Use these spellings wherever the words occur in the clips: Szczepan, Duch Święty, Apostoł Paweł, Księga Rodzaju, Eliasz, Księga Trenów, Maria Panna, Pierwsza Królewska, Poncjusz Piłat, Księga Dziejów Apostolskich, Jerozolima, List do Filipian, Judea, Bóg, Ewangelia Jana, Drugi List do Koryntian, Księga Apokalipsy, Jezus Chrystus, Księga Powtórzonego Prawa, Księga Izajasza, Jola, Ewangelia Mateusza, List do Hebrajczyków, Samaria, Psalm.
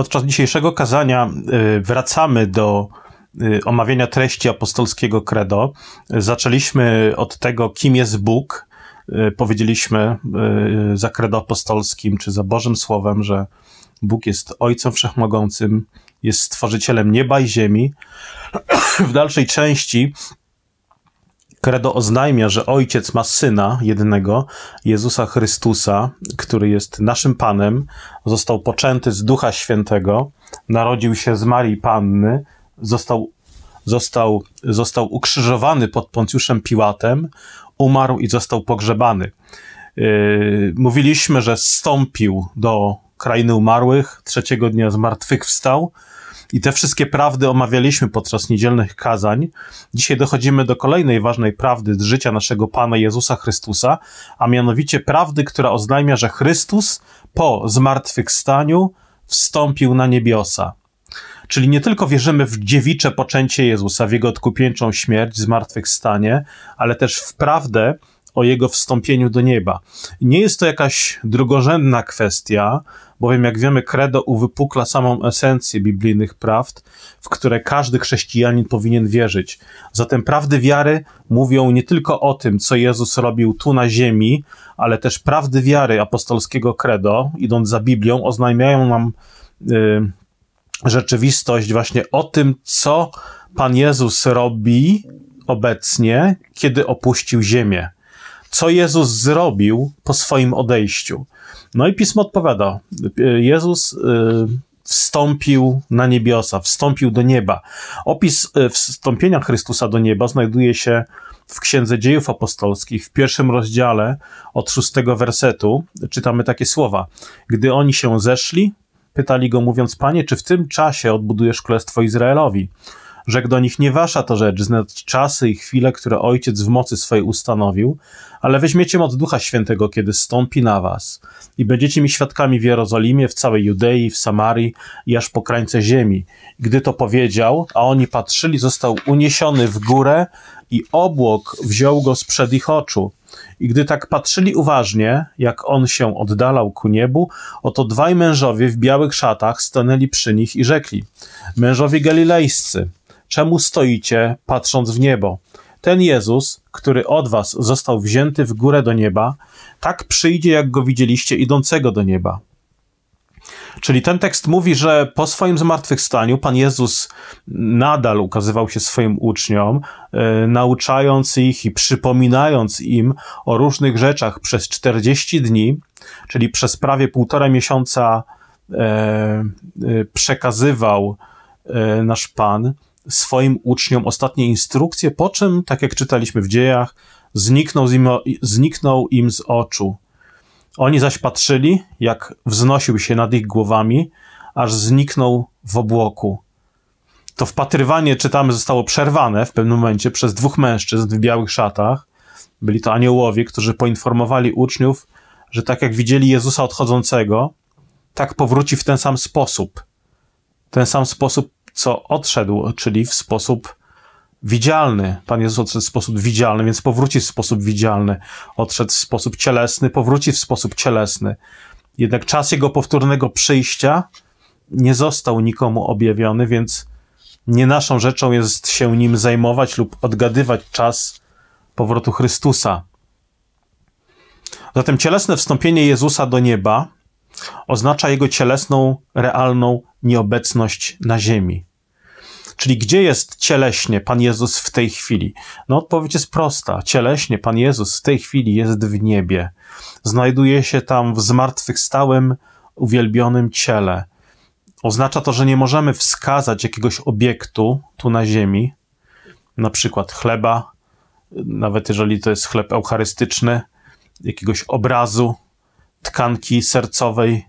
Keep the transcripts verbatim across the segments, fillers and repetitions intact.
Podczas dzisiejszego kazania wracamy do omawiania treści apostolskiego credo. Zaczęliśmy od tego, kim jest Bóg. Powiedzieliśmy za credo apostolskim, czy za Bożym Słowem, że Bóg jest Ojcem Wszechmogącym, jest Stworzycielem nieba i ziemi. W dalszej części credo oznajmia, że Ojciec ma Syna jedynego, Jezusa Chrystusa, który jest naszym Panem, został poczęty z Ducha Świętego, narodził się z Marii Panny, został, został, został ukrzyżowany pod Poncjuszem Piłatem, umarł i został pogrzebany. Yy, mówiliśmy, że zstąpił do krainy umarłych, trzeciego dnia zmartwychwstał, i te wszystkie prawdy omawialiśmy podczas niedzielnych kazań. Dzisiaj dochodzimy do kolejnej ważnej prawdy z życia naszego Pana Jezusa Chrystusa, a mianowicie prawdy, która oznajmia, że Chrystus po zmartwychwstaniu wstąpił na niebiosa. Czyli nie tylko wierzymy w dziewicze poczęcie Jezusa, w Jego odkupieńczą śmierć, zmartwychwstanie, ale też w prawdę o Jego wstąpieniu do nieba. Nie jest to jakaś drugorzędna kwestia, bowiem jak wiemy, credo uwypukla samą esencję biblijnych prawd, w które każdy chrześcijanin powinien wierzyć. Zatem prawdy wiary mówią nie tylko o tym, co Jezus robił tu na ziemi, ale też prawdy wiary apostolskiego credo, idąc za Biblią, oznajmiają nam yy, rzeczywistość właśnie o tym, co Pan Jezus robi obecnie, kiedy opuścił ziemię. Co Jezus zrobił po swoim odejściu. No i Pismo odpowiada, Jezus wstąpił na niebiosa, wstąpił do nieba. Opis wstąpienia Chrystusa do nieba znajduje się w Księdze Dziejów Apostolskich, w pierwszym rozdziale od szóstego wersetu. Czytamy takie słowa. Gdy oni się zeszli, pytali go mówiąc, Panie, czy w tym czasie odbudujesz królestwo Izraelowi? Rzekł do nich, nie wasza to rzecz, znać czasy i chwile, które Ojciec w mocy swojej ustanowił, ale weźmiecie moc Ducha Świętego, kiedy stąpi na was. I będziecie mi świadkami w Jerozolimie, w całej Judei, w Samarii i aż po krańce ziemi. Gdy to powiedział, a oni patrzyli, został uniesiony w górę i obłok wziął go sprzed ich oczu. I gdy tak patrzyli uważnie, jak on się oddalał ku niebu, oto dwaj mężowie w białych szatach stanęli przy nich i rzekli, mężowie galilejscy, czemu stoicie, patrząc w niebo? Ten Jezus, który od was został wzięty w górę do nieba, tak przyjdzie, jak go widzieliście idącego do nieba. Czyli ten tekst mówi, że po swoim zmartwychwstaniu Pan Jezus nadal ukazywał się swoim uczniom, yy, nauczając ich i przypominając im o różnych rzeczach przez czterdzieści dni, czyli przez prawie półtora miesiąca yy, yy, przekazywał yy, nasz Pan swoim uczniom ostatnie instrukcje, po czym, tak jak czytaliśmy w dziejach, zniknął, z im, zniknął im z oczu. Oni zaś patrzyli, jak wznosił się nad ich głowami, aż zniknął w obłoku. To wpatrywanie, czytamy, zostało przerwane w pewnym momencie przez dwóch mężczyzn w białych szatach. Byli to aniołowie, którzy poinformowali uczniów, że tak jak widzieli Jezusa odchodzącego, tak powróci w ten sam sposób. Ten sam sposób, co odszedł, czyli w sposób widzialny. Pan Jezus odszedł w sposób widzialny, więc powróci w sposób widzialny. Odszedł w sposób cielesny, powróci w sposób cielesny. Jednak czas Jego powtórnego przyjścia nie został nikomu objawiony, więc nie naszą rzeczą jest się nim zajmować lub odgadywać czas powrotu Chrystusa. Zatem cielesne wstąpienie Jezusa do nieba oznacza Jego cielesną, realną nieobecność na ziemi. Czyli gdzie jest cieleśnie Pan Jezus w tej chwili? No odpowiedź jest prosta. Cieleśnie Pan Jezus w tej chwili jest w niebie. Znajduje się tam w zmartwychwstałym, uwielbionym ciele. Oznacza to, że nie możemy wskazać jakiegoś obiektu tu na ziemi, na przykład chleba, nawet jeżeli to jest chleb eucharystyczny, jakiegoś obrazu, tkanki sercowej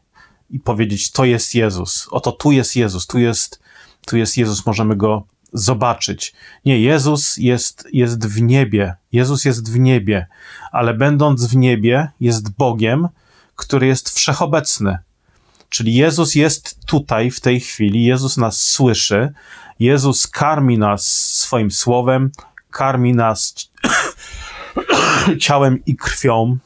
i powiedzieć, to jest Jezus. Oto tu jest Jezus, tu jest Tu jest Jezus, możemy Go zobaczyć. Nie, Jezus jest, jest w niebie. Jezus jest w niebie, ale będąc w niebie jest Bogiem, który jest wszechobecny. Czyli Jezus jest tutaj w tej chwili, Jezus nas słyszy, Jezus karmi nas swoim słowem, karmi nas ciałem i krwią.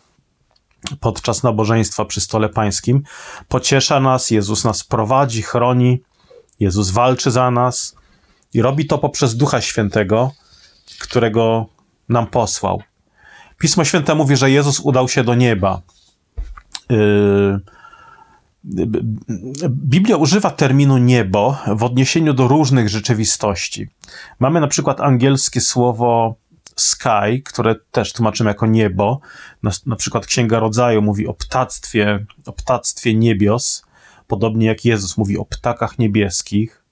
podczas nabożeństwa przy stole pańskim. Pociesza nas, Jezus nas prowadzi, chroni, Jezus walczy za nas i robi to poprzez Ducha Świętego, którego nam posłał. Pismo Święte mówi, że Jezus udał się do nieba. Yy... Biblia używa terminu niebo w odniesieniu do różnych rzeczywistości. Mamy na przykład angielskie słowo sky, które też tłumaczymy jako niebo. Na, na przykład Księga Rodzaju mówi o ptactwie, o ptactwie niebios, podobnie jak Jezus mówi o ptakach niebieskich.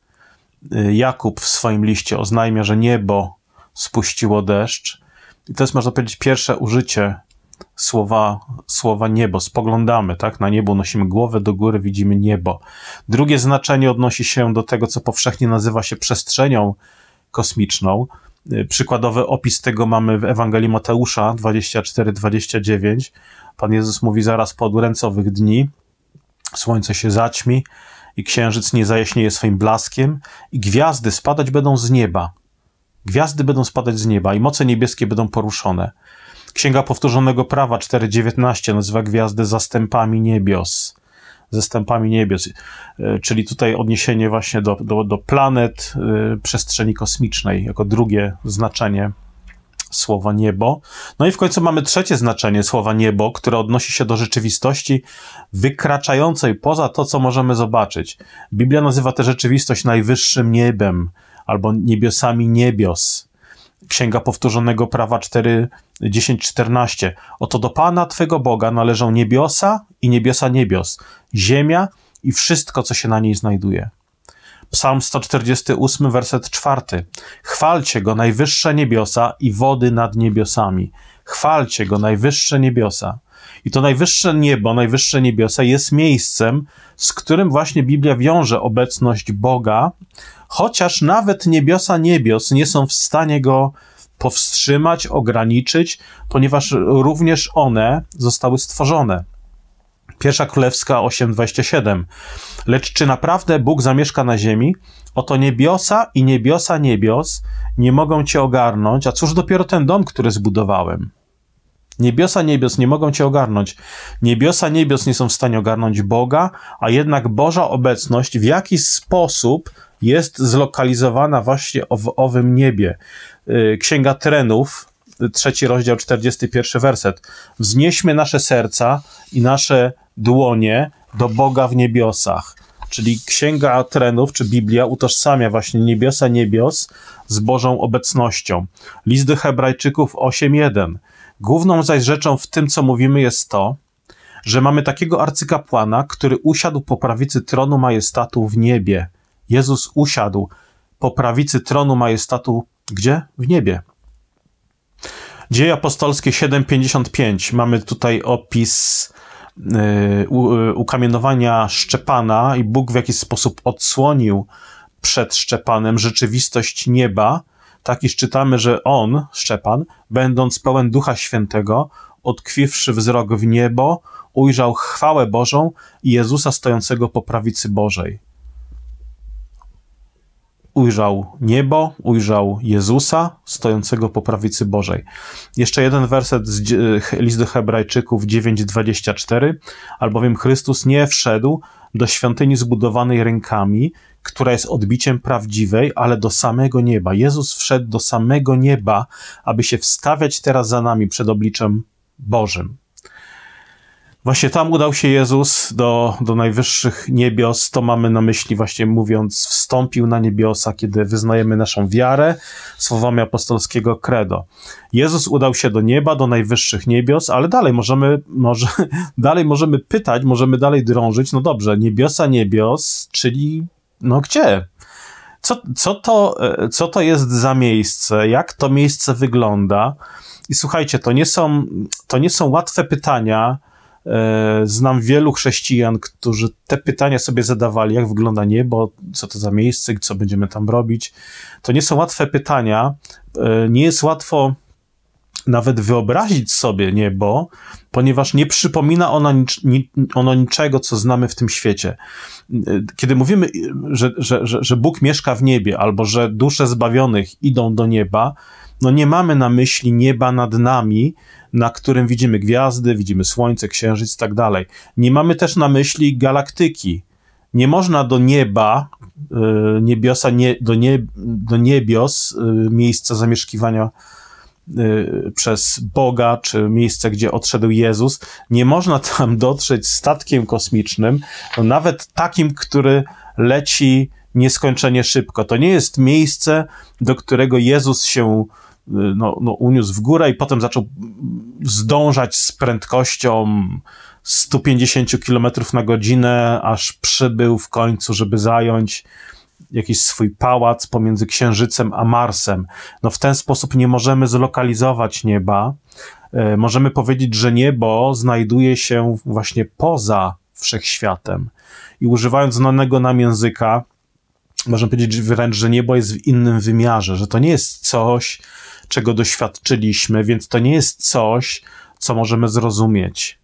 Jakub w swoim liście oznajmia, że niebo spuściło deszcz. I to jest, można powiedzieć, pierwsze użycie Słowa, słowa niebo. Spoglądamy, tak? Na niebo, nosimy głowę do góry, widzimy niebo. Drugie znaczenie odnosi się do tego, co powszechnie nazywa się przestrzenią kosmiczną. Przykładowy opis tego mamy w Ewangelii Mateusza dwudziesty czwarty do dwudziestego dziewiątego. Pan Jezus mówi: zaraz po udręcowych dni słońce się zaćmi i księżyc nie zajaśnieje swoim blaskiem i gwiazdy spadać będą z nieba. Gwiazdy będą spadać z nieba i moce niebieskie będą poruszone. Księga Powtórzonego Prawa cztery dziewiętnaście nazywa gwiazdy zastępami niebios. Zastępami niebios, czyli tutaj odniesienie właśnie do, do, do planet, yy, przestrzeni kosmicznej, jako drugie znaczenie słowa niebo. No i w końcu mamy trzecie znaczenie słowa niebo, które odnosi się do rzeczywistości wykraczającej poza to, co możemy zobaczyć. Biblia nazywa tę rzeczywistość najwyższym niebem albo niebiosami niebios. Księga Powtórzonego Prawa cztery dziesięć czternaście. Oto do Pana Twego Boga należą niebiosa i niebiosa niebios, ziemia i wszystko, co się na niej znajduje. Psalm sto czterdziesty ósmy, werset czwarty. Chwalcie Go, najwyższe niebiosa i wody nad niebiosami. Chwalcie Go, najwyższe niebiosa. I to najwyższe niebo, najwyższe niebiosa jest miejscem, z którym właśnie Biblia wiąże obecność Boga, chociaż nawet niebiosa niebios nie są w stanie Go powstrzymać, ograniczyć, ponieważ również one zostały stworzone. Pierwsza Królewska osiem dwadzieścia siedem. Lecz czy naprawdę Bóg zamieszka na ziemi? Oto niebiosa i niebiosa niebios nie mogą Cię ogarnąć, a cóż dopiero ten dom, który zbudowałem? Niebiosa niebios nie mogą Cię ogarnąć. Niebiosa niebios nie są w stanie ogarnąć Boga, a jednak Boża obecność w jakiś sposób jest zlokalizowana właśnie w owym niebie. Księga Trenów, trzeci rozdział, czterdziesty pierwszy werset. Wznieśmy nasze serca i nasze dłonie do Boga w niebiosach. Czyli Księga Trenów, czy Biblia utożsamia właśnie niebiosa niebios z Bożą obecnością. List do Hebrajczyków osiem jeden. Główną zaś rzeczą w tym, co mówimy, jest to, że mamy takiego arcykapłana, który usiadł po prawicy tronu majestatu w niebie. Jezus usiadł po prawicy tronu majestatu gdzie? W niebie. Dzieje apostolskie siedem pięćdziesiąt pięć. Mamy tutaj opis yy, ukamienowania Szczepana i Bóg w jakiś sposób odsłonił przed Szczepanem rzeczywistość nieba. Tak, iż czytamy, że on, Szczepan, będąc pełen Ducha Świętego, odkwiwszy wzrok w niebo, ujrzał chwałę Bożą i Jezusa stojącego po prawicy Bożej. Ujrzał niebo, ujrzał Jezusa stojącego po prawicy Bożej. Jeszcze jeden werset z Listu do Hebrajczyków dziewięć dwadzieścia cztery. Albowiem Chrystus nie wszedł do świątyni zbudowanej rękami, która jest odbiciem prawdziwej, ale do samego nieba. Jezus wszedł do samego nieba, aby się wstawiać teraz za nami przed obliczem Bożym. Właśnie tam udał się Jezus do, do najwyższych niebios. To mamy na myśli właśnie mówiąc, wstąpił na niebiosa, kiedy wyznajemy naszą wiarę słowami apostolskiego credo. Jezus udał się do nieba, do najwyższych niebios, ale dalej możemy, może, dalej możemy pytać, możemy dalej drążyć. No dobrze, niebiosa niebios, czyli no gdzie? Co, co, to, co to jest za miejsce? Jak to miejsce wygląda? I słuchajcie, to nie są, to nie są łatwe pytania. Znam wielu chrześcijan, którzy te pytania sobie zadawali, jak wygląda niebo, co to za miejsce, co będziemy tam robić. To nie są łatwe pytania, nie jest łatwo nawet wyobrazić sobie niebo, ponieważ nie przypomina ono, nic, ni, ono niczego, co znamy w tym świecie. Kiedy mówimy, że, że, że, że Bóg mieszka w niebie, albo że dusze zbawionych idą do nieba, no nie mamy na myśli nieba nad nami, na którym widzimy gwiazdy, widzimy słońce, księżyc i tak dalej. Nie mamy też na myśli galaktyki. Nie można do nieba, niebiosa, nie, do, nie, do niebios, miejsca zamieszkiwania przez Boga, czy miejsce, gdzie odszedł Jezus, nie można tam dotrzeć statkiem kosmicznym, no nawet takim, który leci nieskończenie szybko. To nie jest miejsce, do którego Jezus się no, no, uniósł w górę i potem zaczął zdążać z prędkością sto pięćdziesiąt kilometrów na godzinę, aż przybył w końcu, żeby zająć jakiś swój pałac pomiędzy Księżycem a Marsem. No w ten sposób nie możemy zlokalizować nieba. E, możemy powiedzieć, że niebo znajduje się właśnie poza wszechświatem. I używając znanego nam języka, można powiedzieć wręcz, że niebo jest w innym wymiarze, że to nie jest coś, czego doświadczyliśmy, więc to nie jest coś, co możemy zrozumieć.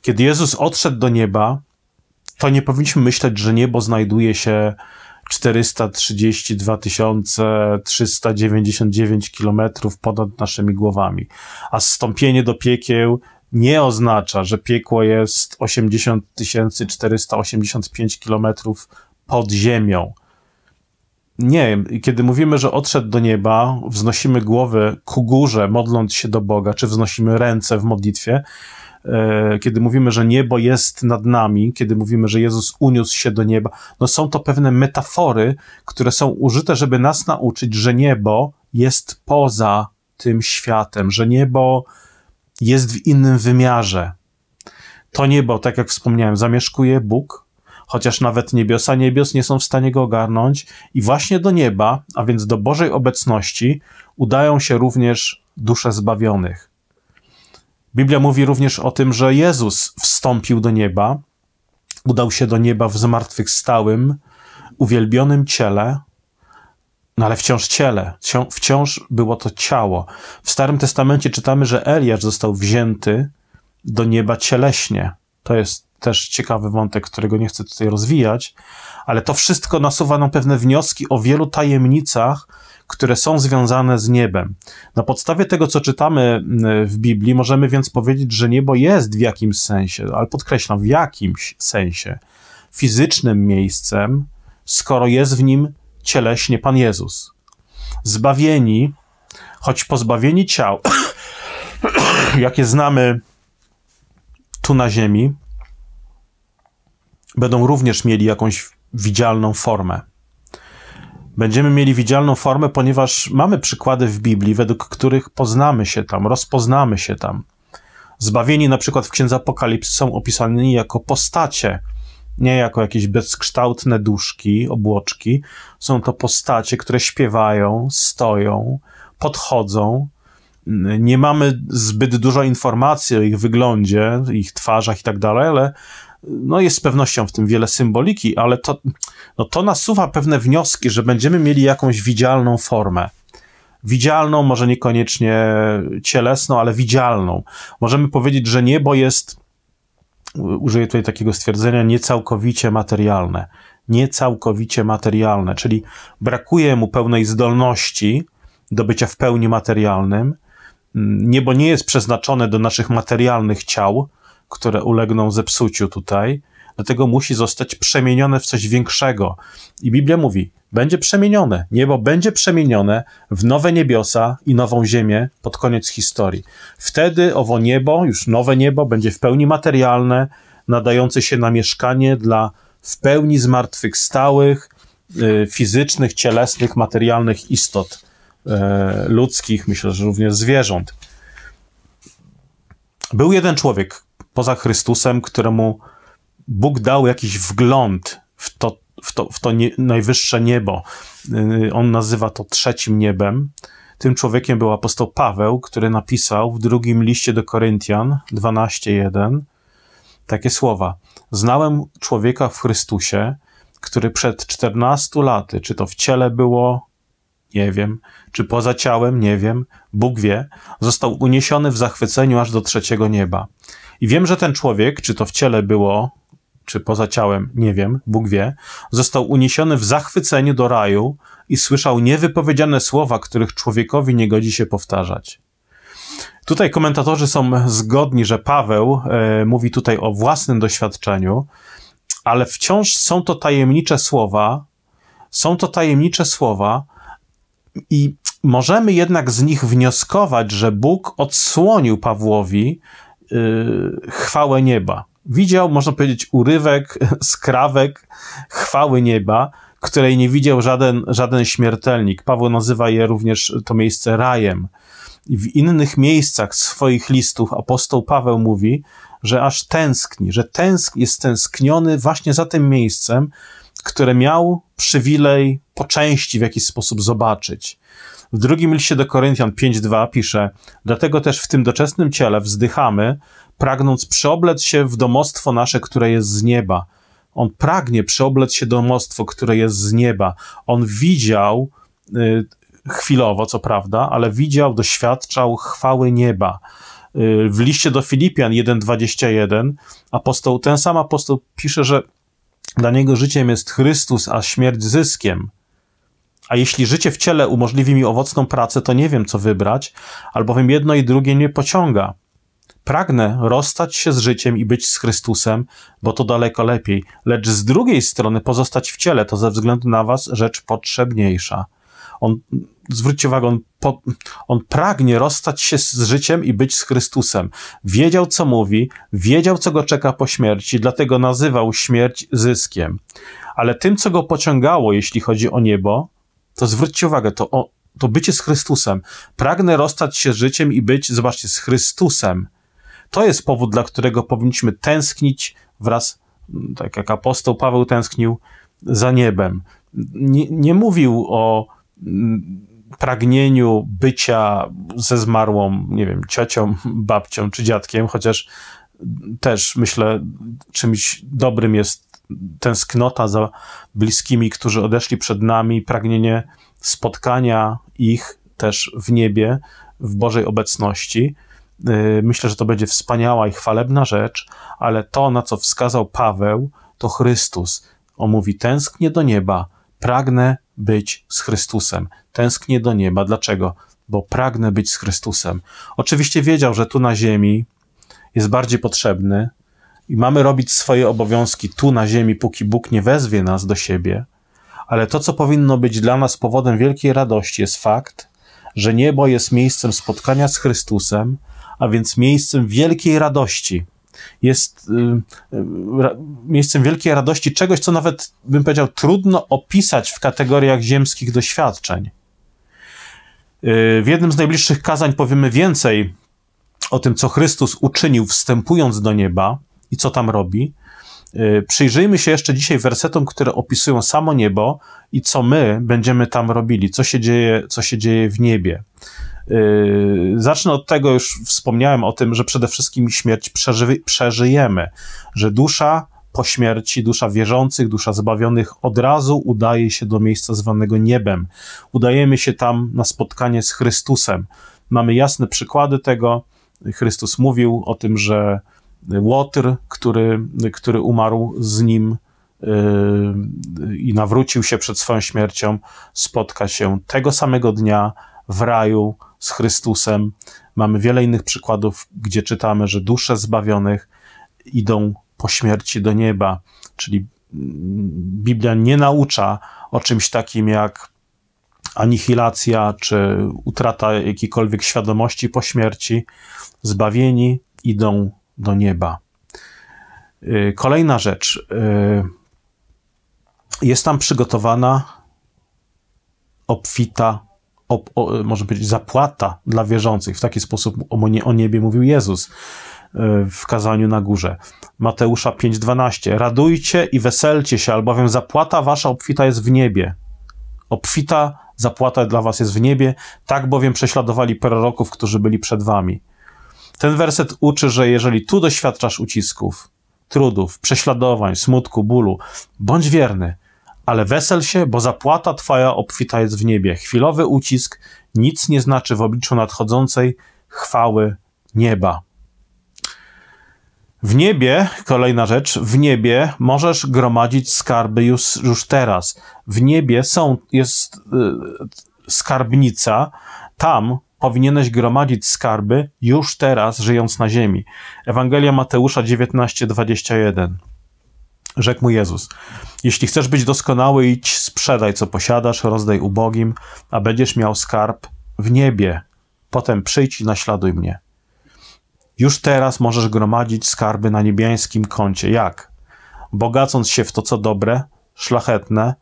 Kiedy Jezus odszedł do nieba, to nie powinniśmy myśleć, że niebo znajduje się czterysta trzydzieści dwa tysiące trzysta dziewięćdziesiąt dziewięć kilometrów ponad naszymi głowami, a zstąpienie do piekieł nie oznacza, że piekło jest osiemdziesiąt tysięcy czterysta osiemdziesiąt pięć kilometrów pod ziemią. Nie, kiedy mówimy, że odszedł do nieba, wznosimy głowę ku górze, modląc się do Boga, czy wznosimy ręce w modlitwie, kiedy mówimy, że niebo jest nad nami, kiedy mówimy, że Jezus uniósł się do nieba, no są to pewne metafory, które są użyte, żeby nas nauczyć, że niebo jest poza tym światem, że niebo jest w innym wymiarze. To niebo, tak jak wspomniałem, zamieszkuje Bóg, chociaż nawet niebiosa niebios nie są w stanie go ogarnąć i właśnie do nieba, a więc do Bożej obecności, udają się również dusze zbawionych. Biblia mówi również o tym, że Jezus wstąpił do nieba, udał się do nieba w zmartwychwstałym, uwielbionym ciele, no ale wciąż ciele, wciąż było to ciało. W Starym Testamencie czytamy, że Eliasz został wzięty do nieba cieleśnie. To jest też ciekawy wątek, którego nie chcę tutaj rozwijać, ale to wszystko nasuwa nam pewne wnioski o wielu tajemnicach, które są związane z niebem. Na podstawie tego, co czytamy w Biblii, możemy więc powiedzieć, że niebo jest w jakimś sensie, ale podkreślam, w jakimś sensie, fizycznym miejscem, skoro jest w nim cieleśnie Pan Jezus. Zbawieni, choć pozbawieni ciał, jakie znamy tu na ziemi, będą również mieli jakąś widzialną formę. Będziemy mieli widzialną formę, ponieważ mamy przykłady w Biblii, według których poznamy się tam, rozpoznamy się tam. Zbawieni na przykład w Księdze Apokalipsy są opisani jako postacie, nie jako jakieś bezkształtne duszki, obłoczki. Są to postacie, które śpiewają, stoją, podchodzą. Nie mamy zbyt dużo informacji o ich wyglądzie, ich twarzach i tak dalej, ale no jest z pewnością w tym wiele symboliki, ale to, no to nasuwa pewne wnioski, że będziemy mieli jakąś widzialną formę. Widzialną, może niekoniecznie cielesną, ale widzialną. Możemy powiedzieć, że niebo jest, użyję tutaj takiego stwierdzenia, niecałkowicie materialne. Niecałkowicie materialne, czyli brakuje mu pełnej zdolności do bycia w pełni materialnym. Niebo nie jest przeznaczone do naszych materialnych ciał, które ulegną zepsuciu tutaj, dlatego musi zostać przemienione w coś większego. I Biblia mówi, będzie przemienione, niebo będzie przemienione w nowe niebiosa i nową ziemię pod koniec historii. Wtedy owo niebo, już nowe niebo, będzie w pełni materialne, nadające się na mieszkanie dla w pełni zmartwychwstałych, fizycznych, cielesnych, materialnych istot ludzkich, myślę, że również zwierząt. Był jeden człowiek poza Chrystusem, któremu Bóg dał jakiś wgląd w to, w to, w to nie, najwyższe niebo. On nazywa to trzecim niebem. Tym człowiekiem był apostoł Paweł, który napisał w drugim liście do Koryntian dwanaście jeden takie słowa. Znałem człowieka w Chrystusie, który przed czternastu laty, czy to w ciele było, Nie wiem. Czy poza ciałem? Nie wiem. Bóg wie. Został uniesiony w zachwyceniu aż do trzeciego nieba. I wiem, że ten człowiek, czy to w ciele było, czy poza ciałem, nie wiem, Bóg wie, został uniesiony w zachwyceniu do raju i słyszał niewypowiedziane słowa, których człowiekowi nie godzi się powtarzać. Tutaj komentatorzy są zgodni, że Paweł y, mówi tutaj o własnym doświadczeniu, ale wciąż są to tajemnicze słowa, są to tajemnicze słowa i możemy jednak z nich wnioskować, że Bóg odsłonił Pawłowi y, chwałę nieba. Widział, można powiedzieć, urywek, skrawek chwały nieba, której nie widział żaden, żaden śmiertelnik. Paweł nazywa je również to miejsce rajem. I w innych miejscach swoich listów apostoł Paweł mówi, że aż tęskni, że tęsk, jest tęskniony właśnie za tym miejscem, które miał przywilej po części w jakiś sposób zobaczyć. W drugim liście do Koryntian pięć dwa pisze: dlatego też w tym doczesnym ciele wzdychamy, pragnąc przyoblec się w domostwo nasze, które jest z nieba. On pragnie przyoblec się domostwo, które jest z nieba. On widział, y, chwilowo co prawda, ale widział, doświadczał chwały nieba. Y, w liście do Filipian jeden dwadzieścia jeden apostoł, ten sam apostoł pisze, że dla niego życiem jest Chrystus, a śmierć zyskiem. A jeśli życie w ciele umożliwi mi owocną pracę, to nie wiem, co wybrać, albowiem jedno i drugie mnie pociąga. Pragnę rozstać się z życiem i być z Chrystusem, bo to daleko lepiej, lecz z drugiej strony pozostać w ciele to ze względu na was rzecz potrzebniejsza. On, zwróćcie uwagę, on, po, on pragnie rozstać się z życiem i być z Chrystusem. Wiedział, co mówi, wiedział, co go czeka po śmierci, dlatego nazywał śmierć zyskiem. Ale tym, co go pociągało, jeśli chodzi o niebo, to zwróćcie uwagę, to, o, to bycie z Chrystusem. Pragnę rozstać się z życiem i być, zobaczcie, z Chrystusem. To jest powód, dla którego powinniśmy tęsknić wraz, tak jak apostoł Paweł tęsknił, za niebem. Nie, nie mówił o pragnieniu bycia ze zmarłą, nie wiem, ciocią, babcią czy dziadkiem, chociaż też myślę, czymś dobrym jest tęsknota za bliskimi, którzy odeszli przed nami, pragnienie spotkania ich też w niebie, w Bożej obecności. Myślę, że to będzie wspaniała i chwalebna rzecz, ale to, na co wskazał Paweł, to Chrystus. On mówi: tęsknię do nieba, pragnę być z Chrystusem. Tęsknię do nieba. Dlaczego? Bo pragnę być z Chrystusem. Oczywiście wiedział, że tu na ziemi jest bardziej potrzebny i mamy robić swoje obowiązki tu na ziemi, póki Bóg nie wezwie nas do siebie, ale to, co powinno być dla nas powodem wielkiej radości, jest fakt, że niebo jest miejscem spotkania z Chrystusem, a więc miejscem wielkiej radości. Jest yy, ra, miejscem wielkiej radości czegoś, co nawet, bym powiedział, trudno opisać w kategoriach ziemskich doświadczeń. Yy, w jednym z najbliższych kazań powiemy więcej o tym, co Chrystus uczynił, wstępując do nieba i co tam robi. Yy, przyjrzyjmy się jeszcze dzisiaj wersetom, które opisują samo niebo i co my będziemy tam robili, co się dzieje, co się dzieje w niebie. Yy, zacznę od tego, już wspomniałem o tym, że przede wszystkim śmierć przeży- przeżyjemy, że dusza po śmierci, dusza wierzących, dusza zbawionych od razu udaje się do miejsca zwanego niebem. Udajemy się tam na spotkanie z Chrystusem. Mamy jasne przykłady tego. Chrystus mówił o tym, że Łotr, który, który umarł z nim yy, i nawrócił się przed swoją śmiercią, spotka się tego samego dnia w raju z Chrystusem. Mamy wiele innych przykładów, gdzie czytamy, że dusze zbawionych idą po śmierci do nieba, czyli Biblia nie naucza o czymś takim jak anihilacja czy utrata jakiejkolwiek świadomości po śmierci. Zbawieni idą do nieba. Kolejna rzecz. Jest tam przygotowana obfita O, o, może być zapłata dla wierzących. W taki sposób o, o niebie mówił Jezus w kazaniu na górze. Mateusza pięć dwanaście. Radujcie i weselcie się, albowiem zapłata wasza obfita jest w niebie. Obfita zapłata dla was jest w niebie, tak bowiem prześladowali proroków, którzy byli przed wami. Ten werset uczy, że jeżeli tu doświadczasz ucisków, trudów, prześladowań, smutku, bólu, bądź wierny, Ale wesel się, bo zapłata twoja obfita jest w niebie. Chwilowy ucisk nic nie znaczy w obliczu nadchodzącej chwały nieba. W niebie, kolejna rzecz, w niebie możesz gromadzić skarby już, już teraz. W niebie są, jest y, skarbnica, tam powinieneś gromadzić skarby już teraz, żyjąc na ziemi. Ewangelia Mateusza dziewiętnaście dwadzieścia jeden. Rzekł mu Jezus: jeśli chcesz być doskonały, idź, sprzedaj, co posiadasz, rozdaj ubogim, a będziesz miał skarb w niebie. Potem przyjdź i naśladuj mnie. Już teraz możesz gromadzić skarby na niebiańskim koncie. Jak? Bogacąc się w to, co dobre, szlachetne,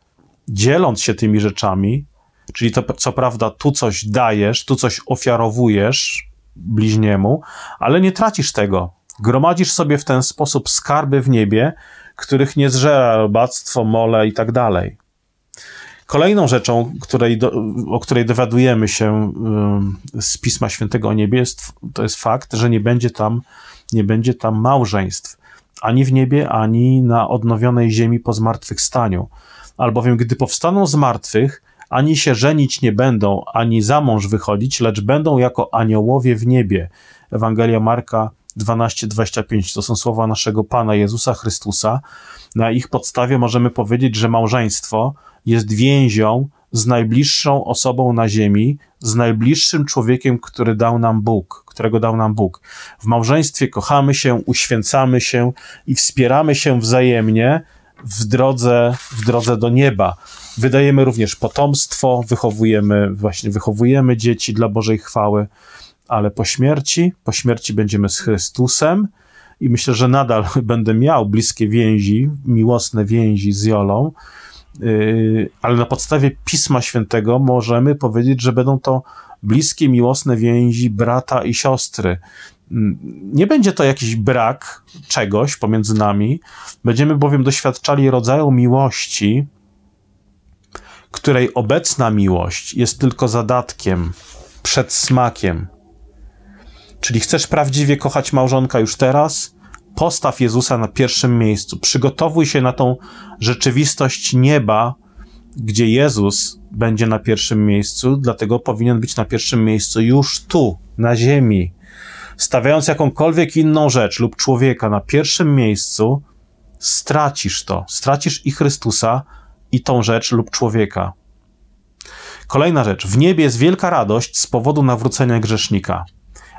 dzieląc się tymi rzeczami, czyli to, co prawda, tu coś dajesz, tu coś ofiarowujesz bliźniemu, ale nie tracisz tego. Gromadzisz sobie w ten sposób skarby w niebie, których nie zżera robactwo, mole i tak dalej. Kolejną rzeczą, której do, o której dowiadujemy się y, z Pisma Świętego o niebie, jest, to jest fakt, że nie będzie tam, nie będzie tam małżeństw, ani w niebie, ani na odnowionej ziemi po zmartwychwstaniu. Albowiem gdy powstaną z martwych, ani się żenić nie będą, ani za mąż wychodzić, lecz będą jako aniołowie w niebie. Ewangelia Marka dwanaście dwadzieścia pięć. To są słowa naszego Pana Jezusa Chrystusa. Na ich podstawie możemy powiedzieć, że małżeństwo jest więzią z najbliższą osobą na ziemi, z najbliższym człowiekiem, który dał nam Bóg, którego dał nam Bóg. W małżeństwie kochamy się, uświęcamy się i wspieramy się wzajemnie w drodze, w drodze do nieba. Wydajemy również potomstwo, wychowujemy, właśnie wychowujemy dzieci dla Bożej chwały. Ale po śmierci, po śmierci będziemy z Chrystusem i myślę, że nadal będę miał bliskie więzi, miłosne więzi z Jolą, yy, ale na podstawie Pisma Świętego możemy powiedzieć, że będą to bliskie, miłosne więzi brata i siostry. Yy, nie będzie to jakiś brak czegoś pomiędzy nami, będziemy bowiem doświadczali rodzaju miłości, której obecna miłość jest tylko zadatkiem, przedsmakiem. Czyli chcesz prawdziwie kochać małżonka już teraz? Postaw Jezusa na pierwszym miejscu. Przygotowuj się na tą rzeczywistość nieba, gdzie Jezus będzie na pierwszym miejscu, dlatego powinien być na pierwszym miejscu już tu, na ziemi. Stawiając jakąkolwiek inną rzecz lub człowieka na pierwszym miejscu, stracisz to. Stracisz i Chrystusa, i tą rzecz lub człowieka. Kolejna rzecz. W niebie jest wielka radość z powodu nawrócenia grzesznika.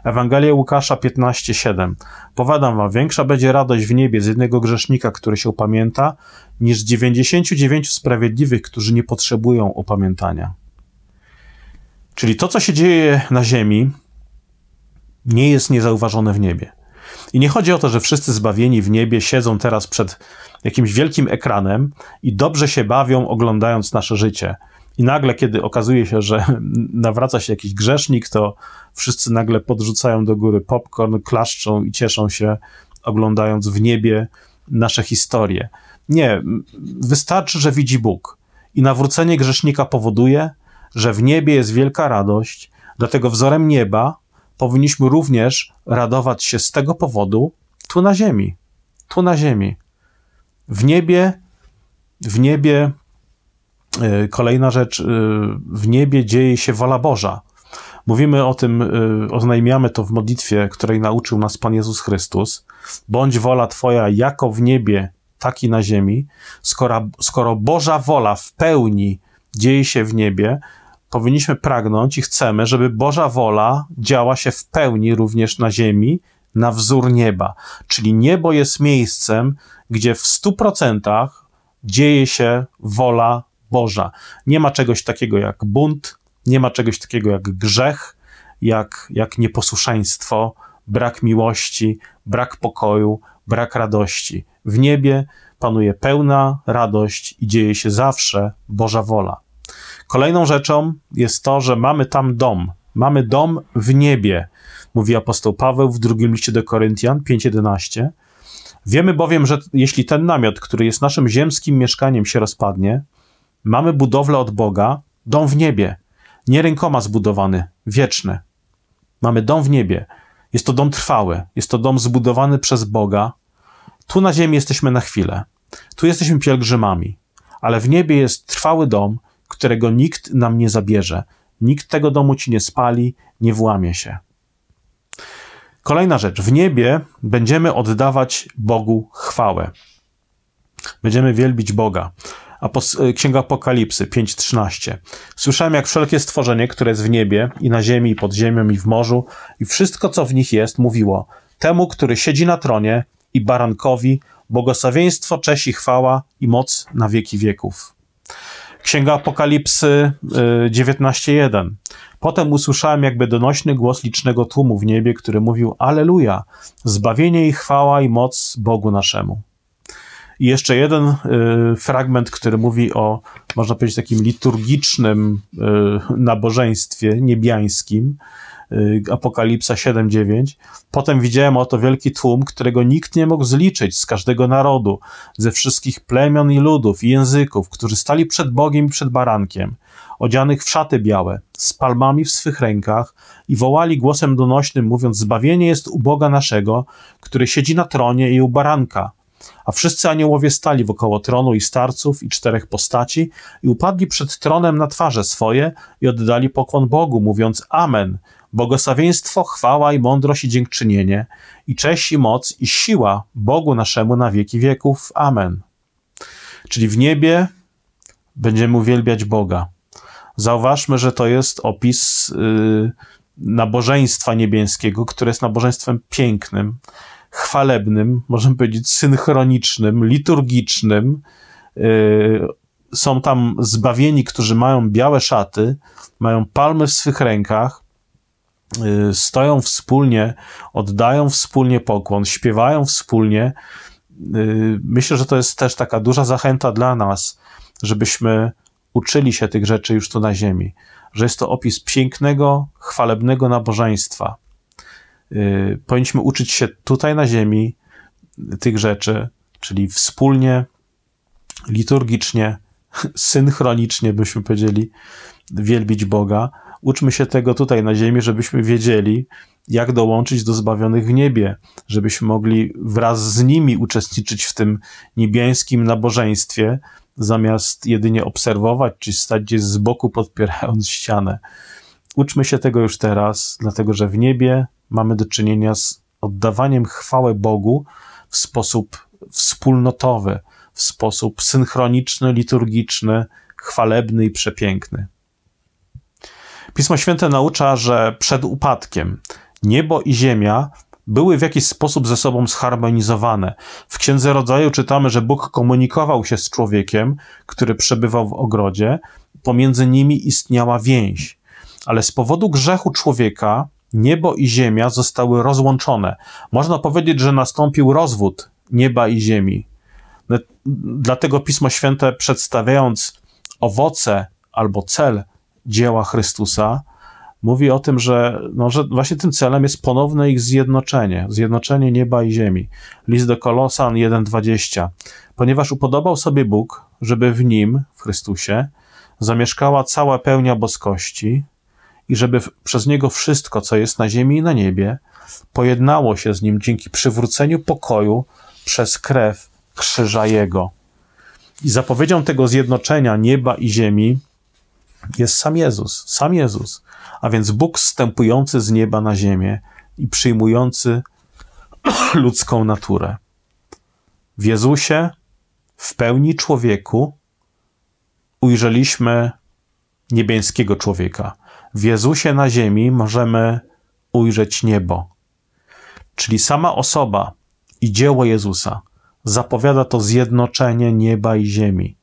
Ewangelia Łukasza piętnaście siedem. Powiadam wam, większa będzie radość w niebie z jednego grzesznika, który się upamięta, niż dziewięćdziesięciu dziewięciu sprawiedliwych, którzy nie potrzebują upamiętania. Czyli to, co się dzieje na ziemi, nie jest niezauważone w niebie. I nie chodzi o to, że wszyscy zbawieni w niebie siedzą teraz przed jakimś wielkim ekranem i dobrze się bawią, oglądając nasze życie. I nagle, kiedy okazuje się, że nawraca się jakiś grzesznik, to wszyscy nagle podrzucają do góry popcorn, klaszczą i cieszą się, oglądając w niebie nasze historie. Nie, wystarczy, że widzi Bóg. I nawrócenie grzesznika powoduje, że w niebie jest wielka radość, dlatego wzorem nieba powinniśmy również radować się z tego powodu tu na ziemi. Tu na ziemi. W niebie, w niebie... Kolejna rzecz, w niebie dzieje się wola Boża. Mówimy o tym, oznajmiamy to w modlitwie, której nauczył nas Pan Jezus Chrystus. Bądź wola Twoja jako w niebie, tak i na ziemi. Skoro, skoro Boża wola w pełni dzieje się w niebie, powinniśmy pragnąć i chcemy, żeby Boża wola działa się w pełni również na ziemi, na wzór nieba. Czyli niebo jest miejscem, gdzie w stu procentach dzieje się wola Boża. Nie ma czegoś takiego jak bunt, nie ma czegoś takiego jak grzech, jak, jak nieposłuszeństwo, brak miłości, brak pokoju, brak radości. W niebie panuje pełna radość i dzieje się zawsze Boża wola. Kolejną rzeczą jest to, że mamy tam dom. Mamy dom w niebie, mówi apostoł Paweł w drugim liście do Koryntian pięć jedenaście. Wiemy bowiem, że jeśli ten namiot, który jest naszym ziemskim mieszkaniem, się rozpadnie, mamy budowlę od Boga, dom w niebie, nie rękoma zbudowany, wieczny. Mamy dom w niebie, jest to dom trwały, jest to dom zbudowany przez Boga. Tu na ziemi jesteśmy na chwilę, tu jesteśmy pielgrzymami, ale w niebie jest trwały dom, którego nikt nam nie zabierze. Nikt tego domu ci nie spali, nie włamie się. Kolejna rzecz. W niebie będziemy oddawać Bogu chwałę. Będziemy wielbić Boga. Księga Apokalipsy pięć trzynaście. Słyszałem, jak wszelkie stworzenie, które jest w niebie i na ziemi, i pod ziemią, i w morzu, i wszystko, co w nich jest, mówiło: temu, który siedzi na tronie, i barankowi, błogosławieństwo, cześć i chwała, i moc na wieki wieków. Księga Apokalipsy dziewiętnaście jeden. Potem usłyszałem jakby donośny głos licznego tłumu w niebie, który mówił: Alleluja! Zbawienie i chwała i moc Bogu naszemu. I jeszcze jeden y, fragment, który mówi o, można powiedzieć, takim liturgicznym y, nabożeństwie niebiańskim, y, Apokalipsa siedem dziewięć. Potem widziałem oto wielki tłum, którego nikt nie mógł zliczyć, z każdego narodu, ze wszystkich plemion i ludów i języków, którzy stali przed Bogiem i przed Barankiem, odzianych w szaty białe, z palmami w swych rękach, i wołali głosem donośnym, mówiąc: zbawienie jest u Boga naszego, który siedzi na tronie, i u Baranka. A wszyscy aniołowie stali wokoło tronu i starców i czterech postaci i upadli przed tronem na twarze swoje i oddali pokłon Bogu, mówiąc: Amen, błogosławieństwo, chwała i mądrość i dziękczynienie, i cześć i moc i siła Bogu naszemu na wieki wieków. Amen. Czyli w niebie będziemy uwielbiać Boga. Zauważmy, że to jest opis yy, nabożeństwa niebiańskiego, które jest nabożeństwem pięknym, chwalebnym, możemy powiedzieć synchronicznym, liturgicznym. Są tam zbawieni, którzy mają białe szaty, mają palmy w swych rękach, stoją wspólnie, oddają wspólnie pokłon, śpiewają wspólnie. Myślę, że to jest też taka duża zachęta dla nas, żebyśmy uczyli się tych rzeczy już tu na ziemi, że jest to opis pięknego, chwalebnego nabożeństwa. Yy, powinniśmy uczyć się tutaj na ziemi tych rzeczy, czyli wspólnie, liturgicznie, synchronicznie, byśmy powiedzieli, wielbić Boga. Uczmy się tego tutaj na ziemi, żebyśmy wiedzieli, jak dołączyć do zbawionych w niebie, żebyśmy mogli wraz z nimi uczestniczyć w tym niebiańskim nabożeństwie, zamiast jedynie obserwować, czy stać gdzieś z boku, podpierając ścianę. Uczmy się tego już teraz, dlatego że w niebie mamy do czynienia z oddawaniem chwały Bogu w sposób wspólnotowy, w sposób synchroniczny, liturgiczny, chwalebny i przepiękny. Pismo Święte naucza, że przed upadkiem niebo i ziemia były w jakiś sposób ze sobą zharmonizowane. W Księdze Rodzaju czytamy, że Bóg komunikował się z człowiekiem, który przebywał w ogrodzie. Pomiędzy nimi istniała więź, ale z powodu grzechu człowieka niebo i ziemia zostały rozłączone. Można powiedzieć, że nastąpił rozwód nieba i ziemi. Dlatego Pismo Święte, przedstawiając owoce albo cel dzieła Chrystusa, mówi o tym, że, no, że właśnie tym celem jest ponowne ich zjednoczenie, zjednoczenie nieba i ziemi. List do Kolosan jeden dwadzieścia. Ponieważ upodobał sobie Bóg, żeby w Nim, w Chrystusie, zamieszkała cała pełnia boskości, i żeby przez Niego wszystko, co jest na ziemi i na niebie, pojednało się z Nim dzięki przywróceniu pokoju przez krew krzyża Jego. I zapowiedzią tego zjednoczenia nieba i ziemi jest sam Jezus, sam Jezus, a więc Bóg zstępujący z nieba na ziemię i przyjmujący ludzką naturę. W Jezusie, w pełni człowieku, ujrzeliśmy niebiańskiego człowieka. W Jezusie na ziemi możemy ujrzeć niebo. Czyli sama osoba i dzieło Jezusa zapowiada to zjednoczenie nieba i ziemi.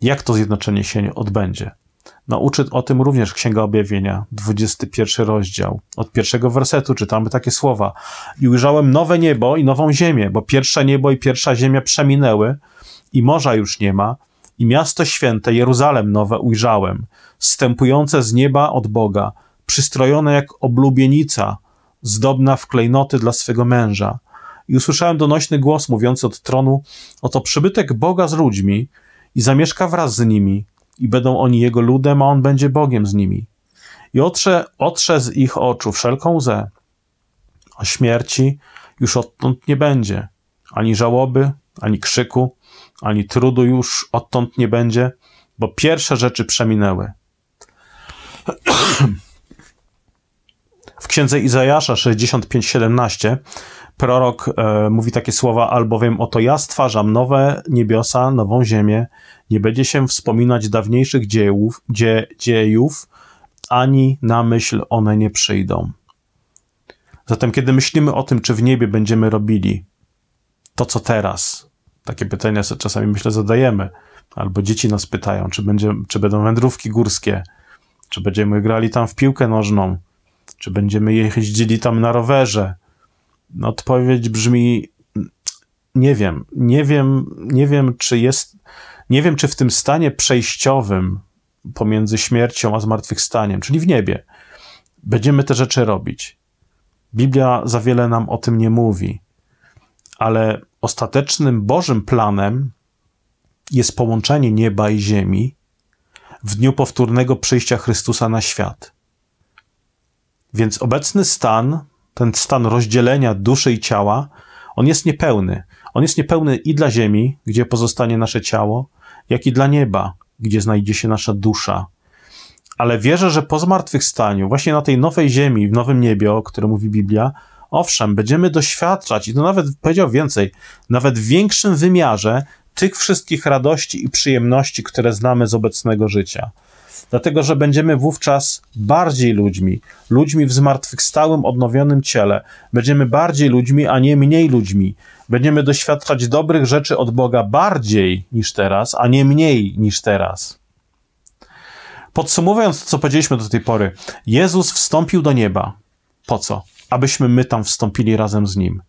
Jak to zjednoczenie się odbędzie? Nauczy o tym również Księga Objawienia, dwudziesty pierwszy rozdział. Od pierwszego wersetu czytamy takie słowa: i ujrzałem nowe niebo i nową ziemię, bo pierwsze niebo i pierwsza ziemia przeminęły i morza już nie ma, i miasto święte, Jeruzalem nowe ujrzałem, zstępujące z nieba od Boga, przystrojone jak oblubienica, zdobna w klejnoty dla swego męża. I usłyszałem donośny głos mówiący od tronu: oto przybytek Boga z ludźmi i zamieszka wraz z nimi, i będą oni Jego ludem, a On będzie Bogiem z nimi. I otrze, otrze z ich oczu wszelką łzę. O śmierci już odtąd nie będzie, ani żałoby, ani krzyku, ani trudu już odtąd nie będzie, bo pierwsze rzeczy przeminęły. W księdze Izajasza sześćdziesiąt pięć, siedemnaście prorok e, mówi takie słowa: albowiem oto ja stwarzam nowe niebiosa, nową ziemię, nie będzie się wspominać dawniejszych dziejów, dzie, dziejów, ani na myśl one nie przyjdą. Zatem kiedy myślimy o tym, czy w niebie będziemy robili to, co teraz, takie pytania sobie czasami, myślę, zadajemy, albo dzieci nas pytają, czy, będzie, czy będą wędrówki górskie, czy będziemy grali tam w piłkę nożną, czy będziemy jeździli tam na rowerze. No, odpowiedź brzmi: nie wiem, nie wiem, nie wiem, czy jest, nie wiem, czy w tym stanie przejściowym pomiędzy śmiercią a zmartwychwstaniem, czyli w niebie, będziemy te rzeczy robić. Biblia za wiele nam o tym nie mówi, ale ostatecznym Bożym planem jest połączenie nieba i ziemi w dniu powtórnego przyjścia Chrystusa na świat. Więc obecny stan, ten stan rozdzielenia duszy i ciała, on jest niepełny. On jest niepełny i dla ziemi, gdzie pozostanie nasze ciało, jak i dla nieba, gdzie znajdzie się nasza dusza. Ale wierzę, że po zmartwychwstaniu, właśnie na tej nowej ziemi, w nowym niebie, o którym mówi Biblia, owszem, będziemy doświadczać, i to nawet, powiedział więcej, nawet w większym wymiarze tych wszystkich radości i przyjemności, które znamy z obecnego życia. Dlatego, że będziemy wówczas bardziej ludźmi, ludźmi w zmartwychwstałym, odnowionym ciele. Będziemy bardziej ludźmi, a nie mniej ludźmi. Będziemy doświadczać dobrych rzeczy od Boga bardziej niż teraz, a nie mniej niż teraz. Podsumowując to, co powiedzieliśmy do tej pory, Jezus wstąpił do nieba. Po co? Abyśmy my tam wstąpili razem z Nim.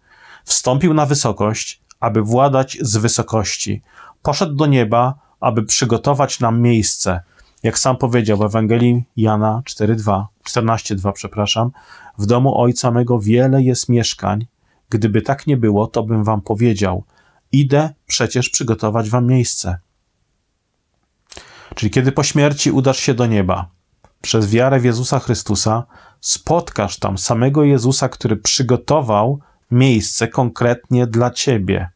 Wstąpił na wysokość, aby władać z wysokości. Poszedł do nieba, aby przygotować nam miejsce. Jak sam powiedział w Ewangelii Jana cztery, dwa, czternaście, dwa, przepraszam, w domu Ojca mego wiele jest mieszkań. Gdyby tak nie było, to bym wam powiedział. Idę przecież przygotować wam miejsce. Czyli kiedy po śmierci udasz się do nieba, przez wiarę w Jezusa Chrystusa spotkasz tam samego Jezusa, który przygotował miejsce konkretnie dla ciebie.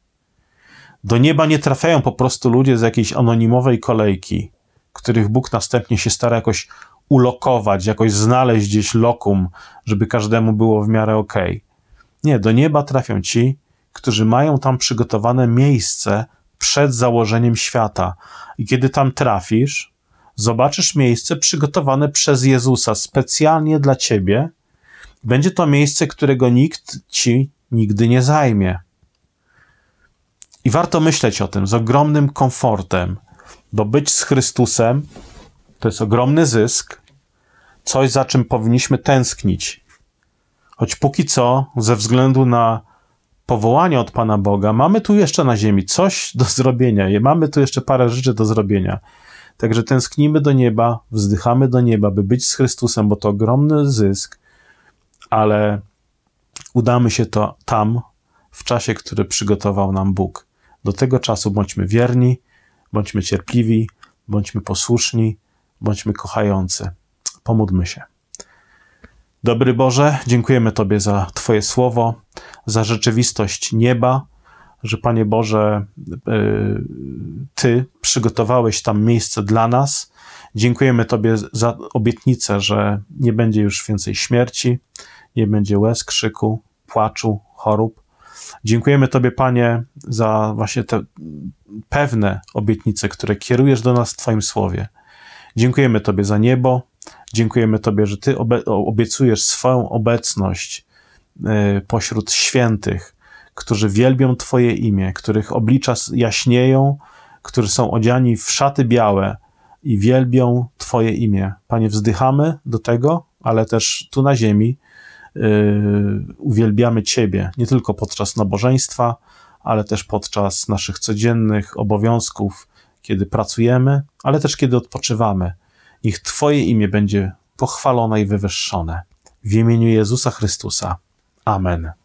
Do nieba nie trafiają po prostu ludzie z jakiejś anonimowej kolejki, których Bóg następnie się stara jakoś ulokować, jakoś znaleźć gdzieś lokum, żeby każdemu było w miarę okej. Nie, do nieba trafią ci, którzy mają tam przygotowane miejsce przed założeniem świata. I kiedy tam trafisz, zobaczysz miejsce przygotowane przez Jezusa specjalnie dla ciebie. Będzie to miejsce, którego nikt ci nigdy nie zajmie. I warto myśleć o tym z ogromnym komfortem, bo być z Chrystusem to jest ogromny zysk, coś, za czym powinniśmy tęsknić. Choć póki co, ze względu na powołanie od Pana Boga, mamy tu jeszcze na ziemi coś do zrobienia, mamy tu jeszcze parę rzeczy do zrobienia. Także tęsknimy do nieba, wzdychamy do nieba, by być z Chrystusem, bo to ogromny zysk, ale udamy się to tam, w czasie, który przygotował nam Bóg. Do tego czasu bądźmy wierni, bądźmy cierpliwi, bądźmy posłuszni, bądźmy kochający. Pomódlmy się. Dobry Boże, dziękujemy Tobie za Twoje słowo, za rzeczywistość nieba, że Panie Boże, Ty przygotowałeś tam miejsce dla nas. Dziękujemy Tobie za obietnicę, że nie będzie już więcej śmierci, nie będzie łez, krzyku, płaczu, chorób. Dziękujemy Tobie, Panie, za właśnie te pewne obietnice, które kierujesz do nas w Twoim słowie. Dziękujemy Tobie za niebo. Dziękujemy Tobie, że Ty obiecujesz swoją obecność pośród świętych, którzy wielbią Twoje imię, których oblicza jaśnieją, którzy są odziani w szaty białe i wielbią Twoje imię. Panie, wzdychamy do tego, ale też tu na ziemi yy, uwielbiamy Ciebie, nie tylko podczas nabożeństwa, ale też podczas naszych codziennych obowiązków, kiedy pracujemy, ale też kiedy odpoczywamy. Niech Twoje imię będzie pochwalone i wywyższone. W imieniu Jezusa Chrystusa. Amen.